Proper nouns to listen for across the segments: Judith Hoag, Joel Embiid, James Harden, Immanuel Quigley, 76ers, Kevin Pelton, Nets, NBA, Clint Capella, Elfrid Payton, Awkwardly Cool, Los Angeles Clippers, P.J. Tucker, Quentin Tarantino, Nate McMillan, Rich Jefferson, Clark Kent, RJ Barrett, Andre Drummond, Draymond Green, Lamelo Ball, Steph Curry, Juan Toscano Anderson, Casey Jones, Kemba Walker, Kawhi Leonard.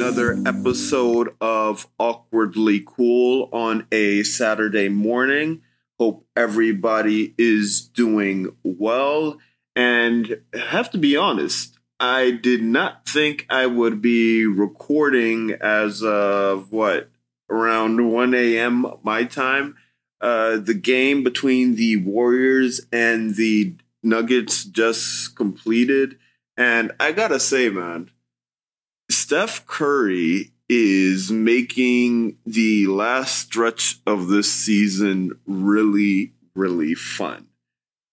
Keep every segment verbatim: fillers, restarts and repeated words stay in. another episode of Awkwardly Cool on a Saturday morning. Hope everybody is doing well. And I have to be honest, I did not think I would be recording as of, what, around one a.m. my time. Uh, the game between the Warriors and the Nuggets just completed. And I gotta say, man, Steph Curry is making the last stretch of this season really, really fun.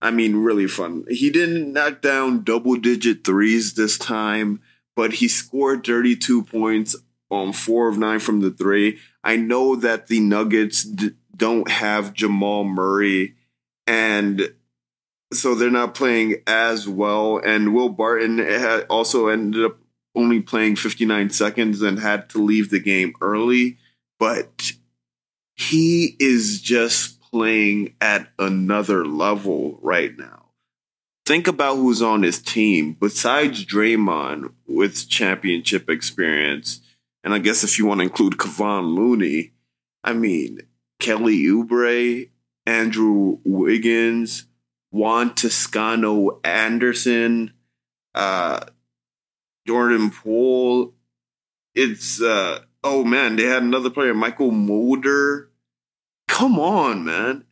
I mean, really fun. He didn't knock down double-digit threes this time, but he scored thirty-two points on four of nine from the three. I know that the Nuggets d- don't have Jamal Murray, and so they're not playing as well. And Will Barton also ended up only playing fifty-nine seconds and had to leave the game early. But he is just playing at another level right now. Think about who's on his team. Besides Draymond with championship experience, and I guess if you want to include Kevon Looney, I mean, Kelly Oubre, Andrew Wiggins, Juan Toscano Anderson, uh, Jordan Poole. It's, uh, oh man, they had another player, Michael Mulder. Come on, man.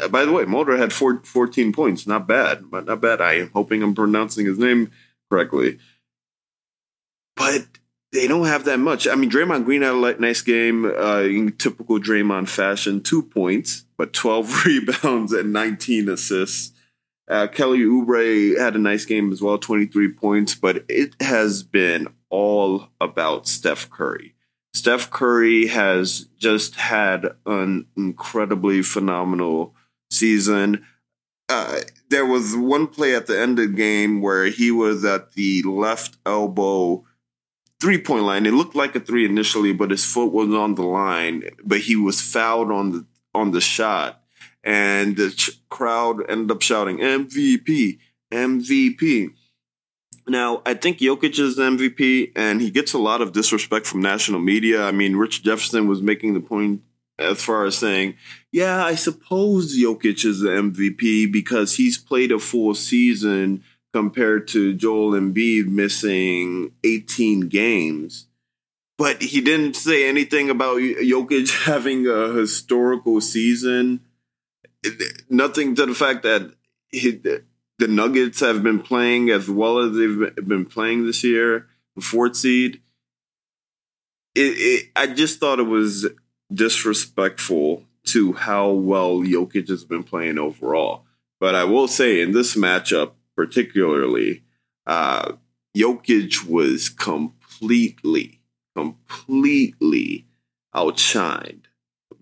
Uh, by the way, Mulder had four, fourteen points. Not bad, but not bad. I am hoping I'm pronouncing his name correctly. But they don't have that much. I mean, Draymond Green had a nice game uh, in typical Draymond fashion. Two points, but twelve rebounds and nineteen assists. Uh, Kelly Oubre had a nice game as well, twenty-three points, but it has been all about Steph Curry. Steph Curry has just had an incredibly phenomenal season. Uh, there was one play at the end of the game where he was at the left elbow three-point line. It looked like a three initially, but his foot was on the line, but he was fouled on the on the shot. And the ch- crowd ended up shouting, M V P, M V P. Now, I think Jokic is the M V P, and he gets a lot of disrespect from national media. I mean, Rich Jefferson was making the point as far as saying, yeah, I suppose Jokic is the M V P because he's played a full season compared to Joel Embiid missing eighteen games. But he didn't say anything about Jokic having a historical season. Nothing to the fact that he, the Nuggets have been playing as well as they've been playing this year, the fourth seed. It, it, I just thought it was disrespectful to how well Jokic has been playing overall. But I will say in this matchup particularly, uh, Jokic was completely, completely outshined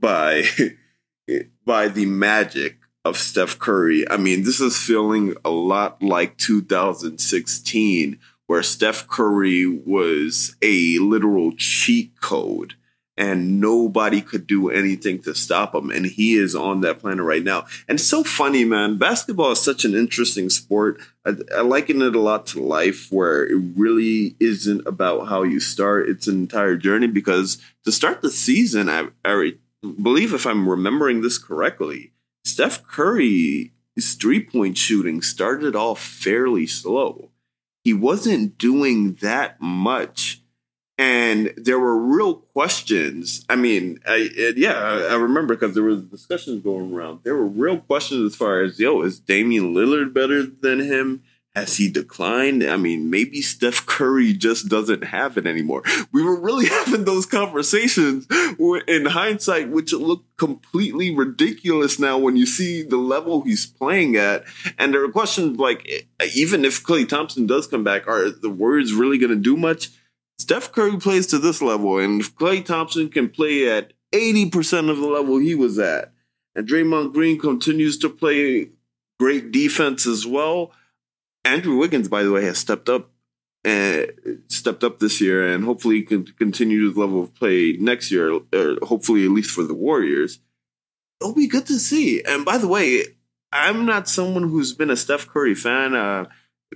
by... by the magic of Steph Curry. I mean, this is feeling a lot like two thousand sixteen, where Steph Curry was a literal cheat code and nobody could do anything to stop him. And he is on that planet right now. And it's so funny, man. Basketball is such an interesting sport. I, I liken it a lot to life, where it really isn't about how you start. It's an entire journey, because to start the season, I already believe, if I'm remembering this correctly, Steph Curry's three-point shooting started off fairly slow. He wasn't doing that much, and there were real questions. I mean, I, it, yeah, I, I remember, because there were discussions going around. There were real questions as far as, yo, is Damian Lillard better than him? Has he declined? I mean, maybe Steph Curry just doesn't have it anymore. We were really having those conversations in hindsight, which look completely ridiculous now when you see the level he's playing at. And there are questions like, even if Klay Thompson does come back, are the Warriors really going to do much? Steph Curry plays to this level, and if Klay Thompson can play at eighty percent of the level he was at, and Draymond Green continues to play great defense as well. Andrew Wiggins, by the way, has stepped up and uh, stepped up this year, and hopefully can continue his level of play next year, or hopefully at least for the Warriors. It'll be good to see. And by the way, I'm not someone who's been a Steph Curry fan, a uh,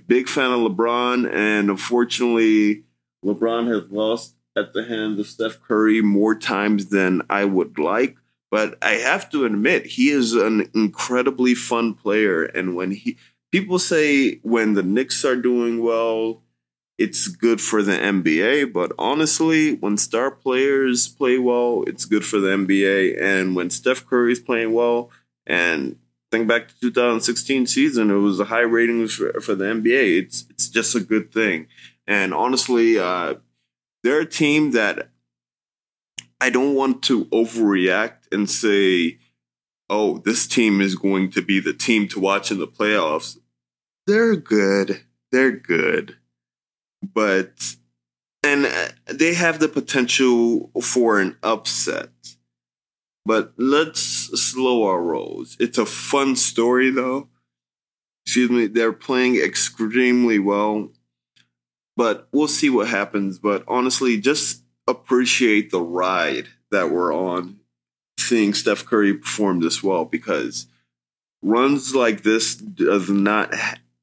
big fan of LeBron, and unfortunately, LeBron has lost at the hands of Steph Curry more times than I would like. But I have to admit, he is an incredibly fun player. And when he, people say when the Knicks are doing well, it's good for the N B A. But honestly, when star players play well, it's good for the N B A. And when Steph Curry is playing well, and think back to two thousand sixteen season, it was a high ratings for, for the N B A. It's it's just a good thing. And honestly, uh, they're a team that I don't want to overreact and say, oh, this team is going to be the team to watch in the playoffs. They're good. They're good. But, and they have the potential for an upset. But let's slow our rolls. It's a fun story, though. Excuse me. They're playing extremely well. But we'll see what happens. But honestly, just appreciate the ride that we're on seeing Steph Curry perform this well, because runs like this does not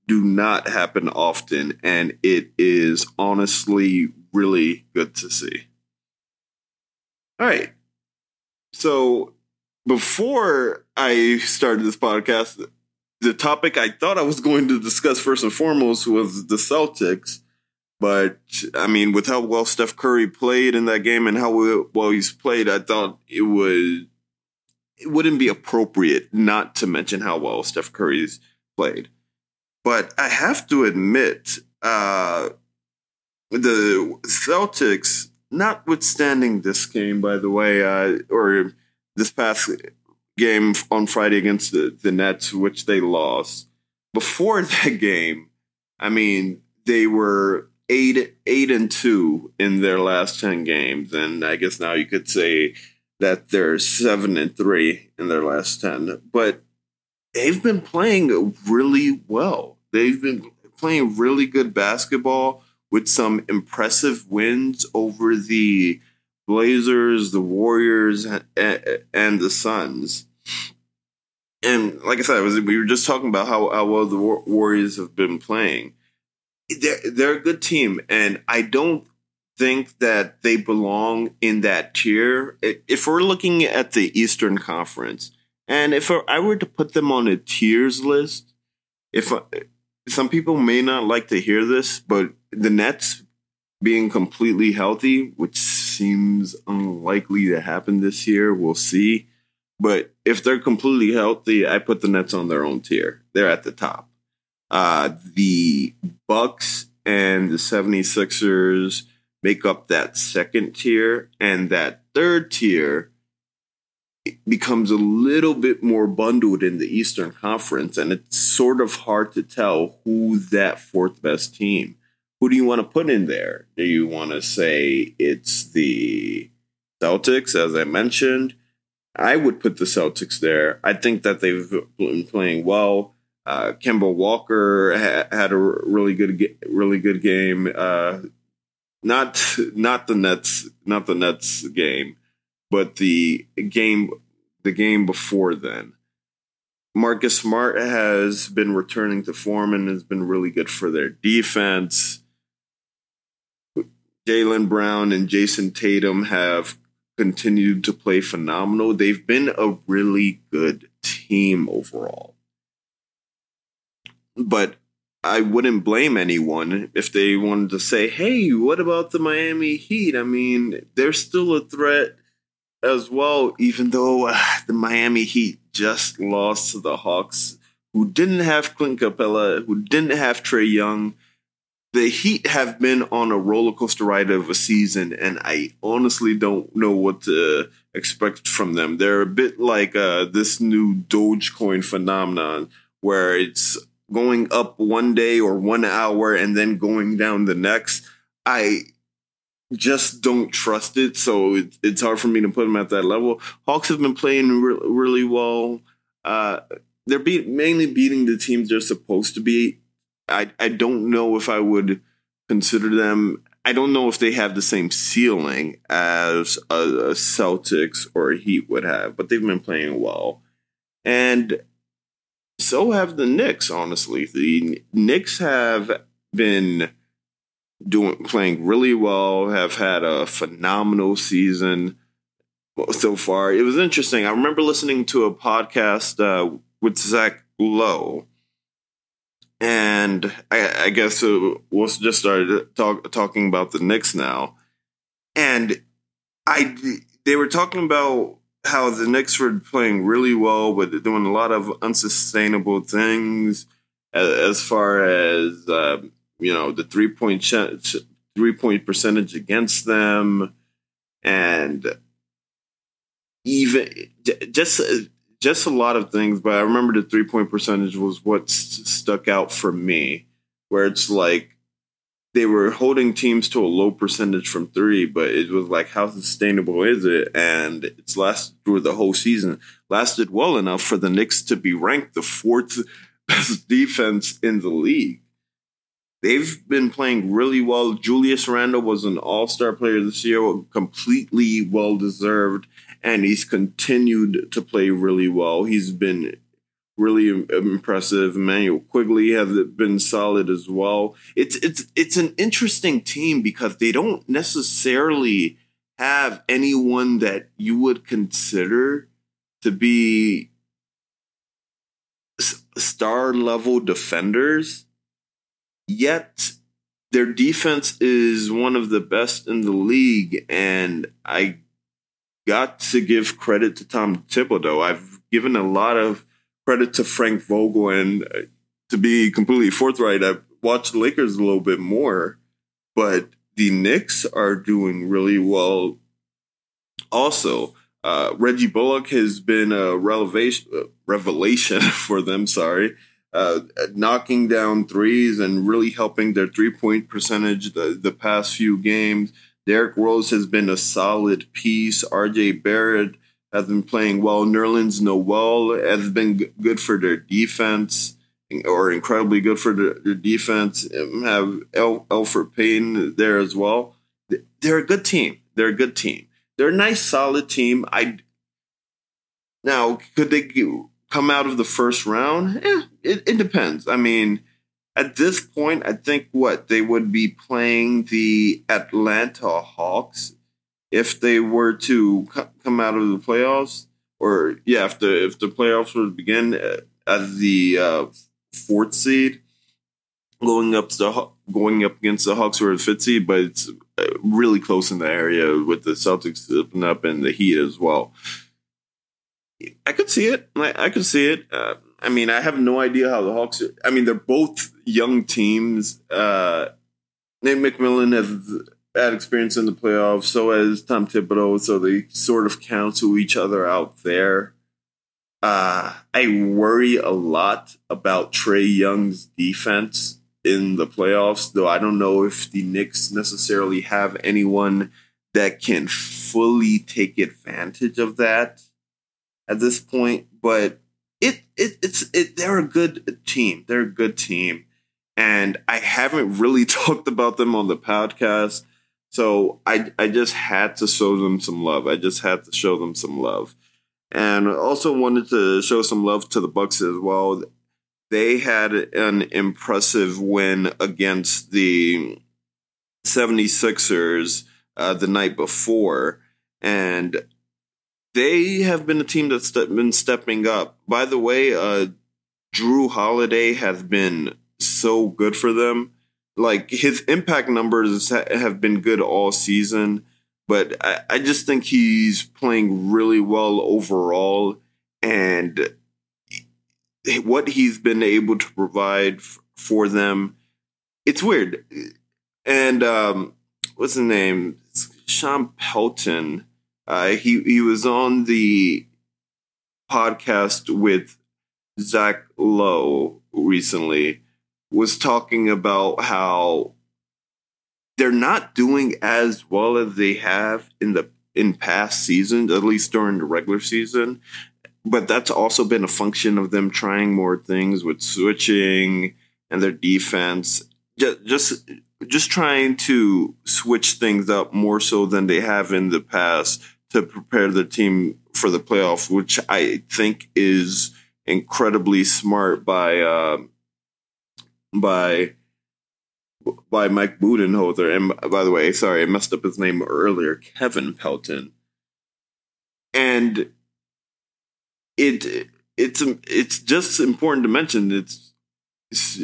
do not happen often, and it is honestly really good to see. All right. So before I started this podcast, the topic I thought I was going to discuss first and foremost was the Celtics. But, I mean, with how well Steph Curry played in that game and how well he's played, I thought it would, it wouldn't be appropriate not to mention how well Steph Curry's played. But I have to admit, uh, the Celtics, notwithstanding this game, by the way, uh, or this past game on Friday against the, the Nets, which they lost, before that game, I mean, they were Eight, eight and two in their last ten games, and I guess now you could say that they're seven and three in their last ten. But they've been playing really well. They've been playing really good basketball with some impressive wins over the Blazers, the Warriors, and the Suns. And like I said, we were just talking about how, how well the Warriors have been playing. They're, they're a good team, and I don't think that they belong in that tier. If we're looking at the Eastern Conference, and if I were to put them on a tiers list, if I, some people may not like to hear this, but the Nets being completely healthy, which seems unlikely to happen this year, we'll see. But if they're completely healthy, I put the Nets on their own tier. They're at the top. Uh, the Bucks and the seventy-sixers make up that second tier, and that third tier becomes a little bit more bundled in the Eastern Conference, and it's sort of hard to tell who that fourth best team. Who do you want to put in there? Do you want to say it's the Celtics, as I mentioned? I would put the Celtics there. I think that they've been playing well. Uh, Kemba Walker ha- had a really good, ge- really good game. Uh, not, not the Nets, not the Nets game, but the game, the game before then. Marcus Smart has been returning to form and has been really good for their defense. Jaylen Brown and Jason Tatum have continued to play phenomenal. They've been a really good team overall. But I wouldn't blame anyone if they wanted to say, hey, what about the Miami Heat? I mean, they're still a threat as well, even though uh, the Miami Heat just lost to the Hawks, who didn't have Clint Capella, who didn't have Trae Young. The Heat have been on a roller coaster ride of a season, and I honestly don't know what to expect from them. They're a bit like uh, this new Dogecoin phenomenon, where it's going up one day or one hour and then going down the next. I just don't trust it, so it, it's hard for me to put them at that level. Hawks have been playing re- really well. Uh, they're be- mainly beating the teams they're supposed to beat. I, I don't know if I would consider them. I don't know if they have the same ceiling as a, a Celtics or a Heat would have, but they've been playing well. And so have the Knicks, honestly. The Knicks have been doing playing really well, have had a phenomenal season so far. It was interesting. I remember listening to a podcast uh, with Zach Lowe. And I, I guess it was just started talk, talking about the Knicks now. And I, they were talking about how the Knicks were playing really well, but they're doing a lot of unsustainable things as, as far as, uh, you know, the three-point ch- three-point percentage against them. And even just... Just a lot of things, but I remember the three-point percentage was what st- stuck out for me, where it's like they were holding teams to a low percentage from three, but it was like, how sustainable is it? And it's lasted through the whole season. Lasted well enough for the Knicks to be ranked the fourth best defense in the league. They've been playing really well. Julius Randle was an all-star player this year, completely well-deserved, and he's continued to play really well. He's been really impressive. Immanuel Quigley has been solid as well. It's it's it's an interesting team because they don't necessarily have anyone that you would consider to be star-level defenders. Yet, their defense is one of the best in the league, and I got to give credit to Tom Thibodeau. I've given a lot of credit to Frank Vogel, and uh, to be completely forthright, I've watched the Lakers a little bit more, but the Knicks are doing really well also. Uh, Reggie Bullock has been a revelation, uh, revelation for them, sorry. Uh, knocking down threes and really helping their three-point percentage the, the past few games. Derrick Rose has been a solid piece. R J Barrett has been playing well. Nerlens Noel has been g- good for their defense, or incredibly good for their, their defense. Have El- Elfrid Payton there as well. They're a good team. They're a good team. They're a nice, solid team. I now, could they get, come out of the first round? Eh, it, it depends. I mean, at this point, I think what they would be playing the Atlanta Hawks if they were to co- come out of the playoffs, or yeah, if the if the playoffs were to begin as the uh, fourth seed, going up to going up against the Hawks or the fifth seed, but it's really close in the area with the Celtics slipping up and the Heat as well. I could see it. I, I could see it. Uh, I mean, I have no idea how the Hawks are. I mean, they're both young teams. Uh, Nate McMillan has had experience in the playoffs. So has Tom Thibodeau. So they sort of cancel each other out there. Uh, I worry a lot about Trae Young's defense in the playoffs, though I don't know if the Knicks necessarily have anyone that can fully take advantage of that at this point, but it it it's it, they're a good team. They're a good team, and I haven't really talked about them on the podcast, so I I just had to show them some love. I just had to show them some love, and I also wanted to show some love to the Bucks as well. They had an impressive win against the seventy-sixers uh, the night before, and they have been a team that's been stepping up. By the way, uh, Jrue Holiday has been so good for them. Like, his impact numbers ha- have been good all season, but I-, I just think he's playing really well overall. And what he's been able to provide f- for them, it's weird. And um, what's his name? It's Sean Pelton. Uh, he, he was on the podcast with Zach Lowe recently, was talking about how they're not doing as well as they have in the in past seasons, at least during the regular season. But that's also been a function of them trying more things with switching and their defense. Just, just just trying to switch things up more so than they have in the past to prepare the team for the playoff, which I think is incredibly smart by uh, by by Mike Budenholzer. And by the way, sorry, I messed up his name earlier, Kevin Pelton. And it it's it's just important to mention. It's, it's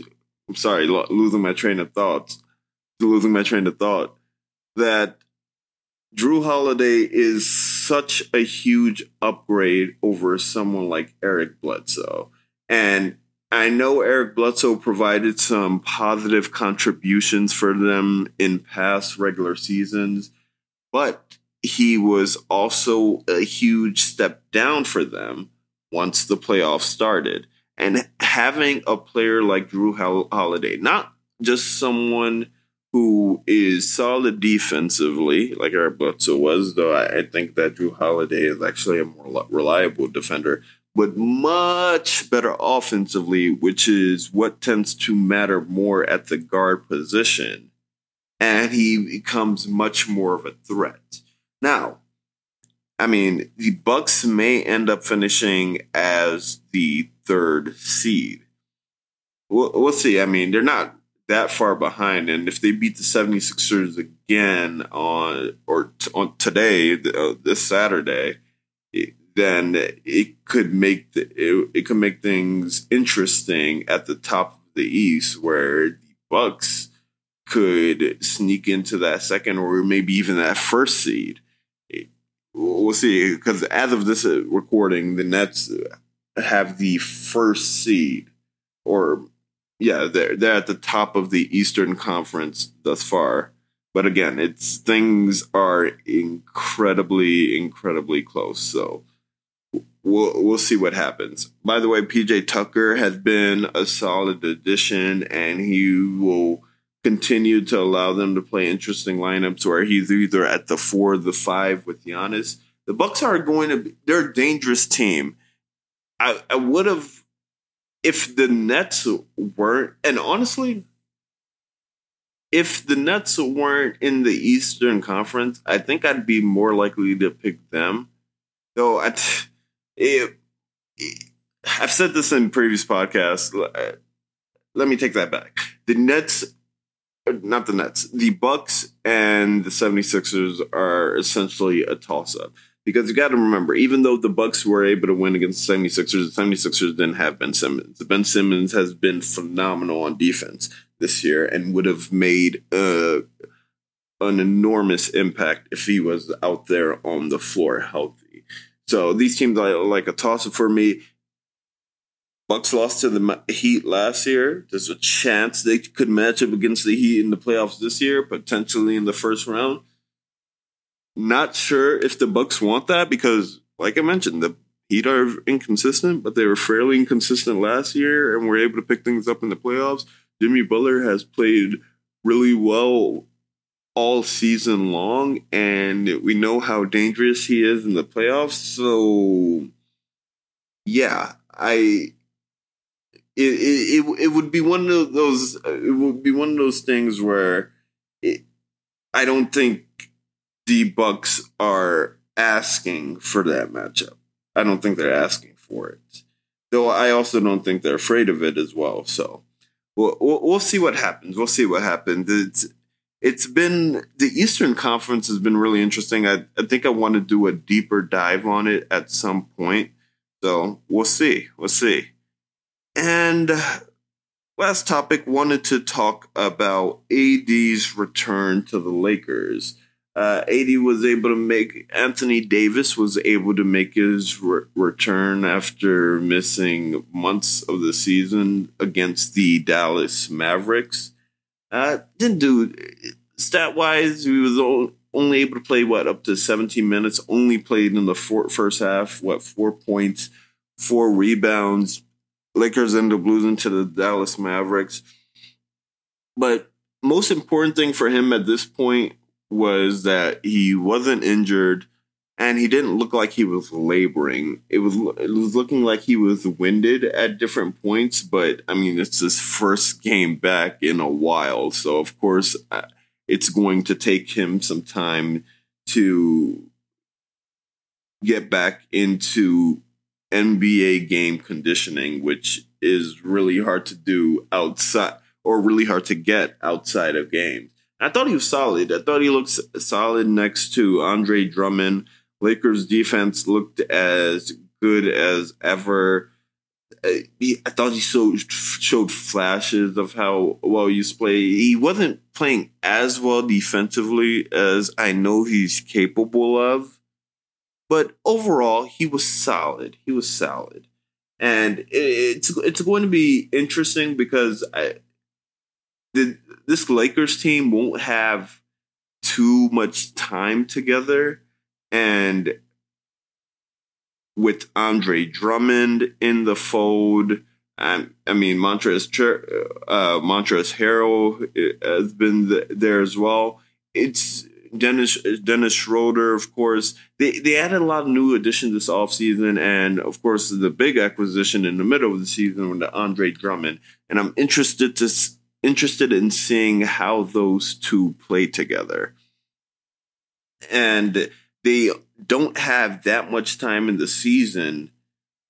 I'm sorry, lo- losing my train of thoughts, losing my train of thought that Jrue Holiday is such a huge upgrade over someone like Eric Bledsoe. And I know Eric Bledsoe provided some positive contributions for them in past regular seasons, but he was also a huge step down for them once the playoffs started. And having a player like Jrue Holiday, not just someone who is solid defensively, like Eric Bledsoe was, though I think that Jrue Holiday is actually a more reliable defender, but much better offensively, which is what tends to matter more at the guard position. And he becomes much more of a threat. Now, I mean, the Bucks may end up finishing as the third seed. We'll, we'll see. I mean, they're not that far behind. And if they beat the 76ers again on or t- on today, uh, this Saturday, it, then it could make the, it, it could make things interesting at the top of the East, where the Bucks could sneak into that second or maybe even that first seed. We'll see, because as of this recording, the Nets have the first seed, or yeah, they're they're at the top of the Eastern Conference thus far. But again, it's things are incredibly, incredibly close. So we'll we'll see what happens. By the way, P J Tucker has been a solid addition, and he will continue to allow them to play interesting lineups where he's either at the four or the five with Giannis. The Bucks are going to be, they're a dangerous team. I, I would have, if the Nets weren't, and honestly, if the Nets weren't in the Eastern Conference, I think I'd be more likely to pick them. Though I, it, it, I've said this in previous podcasts. Let me take that back. The Nets Not the Nets. The Bucks and the 76ers are essentially a toss-up. Because you got to remember, even though the Bucks were able to win against the 76ers, the 76ers didn't have Ben Simmons. Ben Simmons has been phenomenal on defense this year and would have made uh, an enormous impact if he was out there on the floor healthy. So these teams are like a toss-up for me. Bucks lost to the Heat last year. There's a chance they could match up against the Heat in the playoffs this year, potentially in the first round. Not sure if the Bucks want that because, like I mentioned, the Heat are inconsistent, but they were fairly inconsistent last year and were able to pick things up in the playoffs. Jimmy Butler has played really well all season long, and we know how dangerous he is in the playoffs. So, yeah, I... It, it it would be one of those it would be one of those things where it, I don't think the Bucks are asking for that matchup. I don't think they're asking for it, though. I also don't think they're afraid of it as well. So we'll we'll, we'll see what happens. We'll see what happens. It's it's been the Eastern Conference has been really interesting. I I think I want to do a deeper dive on it at some point. So we'll see. We'll see. And last topic, wanted to talk about A D's return to the Lakers. Uh, A D was able to make, Anthony Davis was able to make his re- return after missing months of the season against the Dallas Mavericks. Uh, didn't do, stat-wise, he was only able to play, what, up to seventeen minutes, only played in the four, first half, what, four points, four rebounds. Lakers end up losing to the Dallas Mavericks. But most important thing for him at this point was that he wasn't injured and he didn't look like he was laboring. It was, it was looking like he was winded at different points, but I mean, it's his first game back in a while. So of course it's going to take him some time to get back into N B A game conditioning, which is really hard to do outside or really hard to get outside of games. I thought he was solid. I thought he looked solid next to Andre Drummond. Lakers defense looked as good as ever. I thought he so showed flashes of how well he's played. He wasn't playing as well defensively as I know he's capable of. But overall, he was solid. He was solid. And it's it's going to be interesting because I, the, this Lakers team won't have too much time together. And with Andre Drummond in the fold, I, I mean, Montrezl uh, Montrezl Harrell has been there as well. It's Dennis Dennis Schroeder, of course. They they added a lot of new additions this offseason, and of course the big acquisition in the middle of the season with Andre Drummond. And I'm interested to interested in seeing how those two play together. And they don't have that much time in the season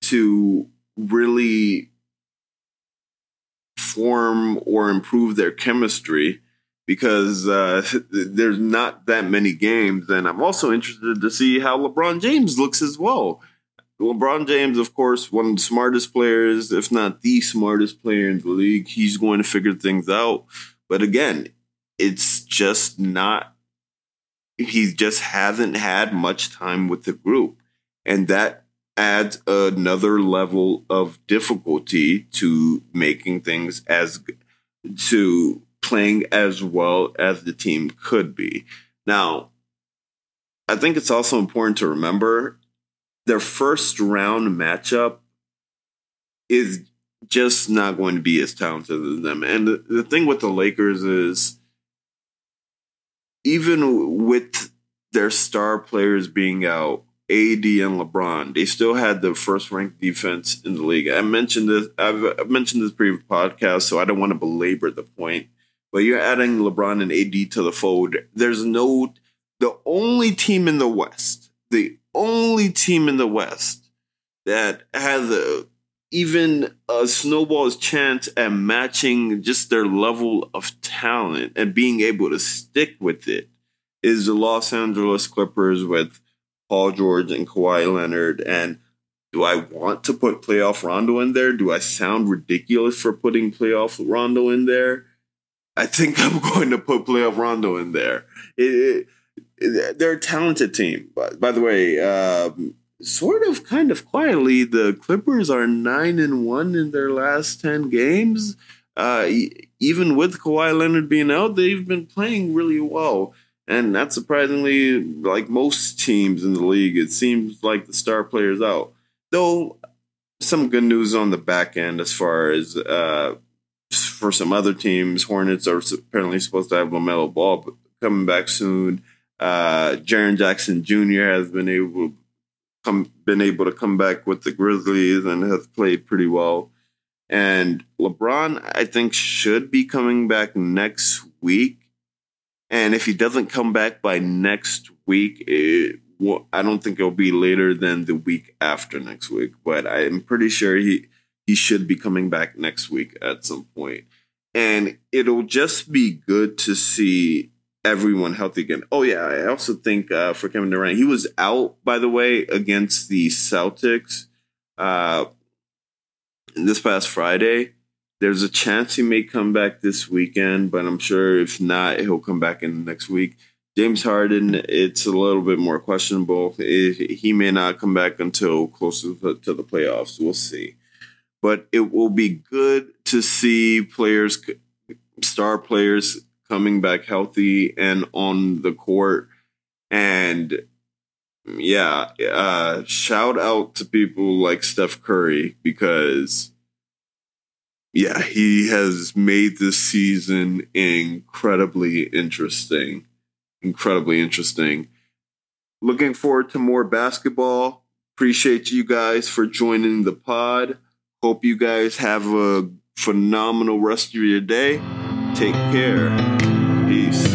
to really form or improve their chemistry because uh, there's not that many games. And I'm also interested to see how LeBron James looks as well. LeBron James, of course, one of the smartest players, if not the smartest player in the league. He's going to figure things out. But again, it's just not. He just hasn't had much time with the group, and that adds another level of difficulty to making things as to playing as well as the team could be. Now, I think it's also important to remember their first round matchup is just not going to be as talented as them. And the, the thing with the Lakers is, even with their star players being out, A D and LeBron, they still had the first-ranked defense in the league. I mentioned this. I've mentioned this previous podcast, so I don't want to belabor the point. But you're adding LeBron and A D to the fold. There's no, the only team in the West, the only team in the West that has a, even a snowball's chance at matching just their level of talent and being able to stick with it is the Los Angeles Clippers with Paul George and Kawhi Leonard. And do I want to put playoff Rondo in there? Do I sound ridiculous for putting playoff Rondo in there? I think I'm going to put playoff Rondo in there. It, it, they're a talented team. By, by the way, um, sort of, kind of quietly, the Clippers are nine and one in their last ten games. Uh, even with Kawhi Leonard being out, they've been playing really well. And not surprisingly, like most teams in the league, it seems like the star player's out. Though some good news on the back end as far as uh, for some other teams. Hornets are apparently supposed to have LaMelo Ball coming back soon. Uh, Jaren Jackson Junior has been able to been able to come back with the Grizzlies and has played pretty well. And LeBron, I think, should be coming back next week. And if he doesn't come back by next week, it will, I don't think it'll be later than the week after next week. But I'm pretty sure he, he should be coming back next week at some point. And it'll just be good to see everyone healthy again. Oh, yeah. I also think uh, for Kevin Durant, he was out, by the way, against the Celtics uh, this past Friday. There's a chance he may come back this weekend, but I'm sure if not, he'll come back in the next week. James Harden, it's a little bit more questionable. It, he may not come back until closer to the playoffs. We'll see. But it will be good to see players, star players, coming back healthy and on the court. And yeah, uh, shout out to people like Steph Curry because, yeah, he has made this season incredibly interesting. Incredibly interesting. Looking forward to more basketball. Appreciate you guys for joining the pod. Hope you guys have a phenomenal rest of your day. Take care. Peace.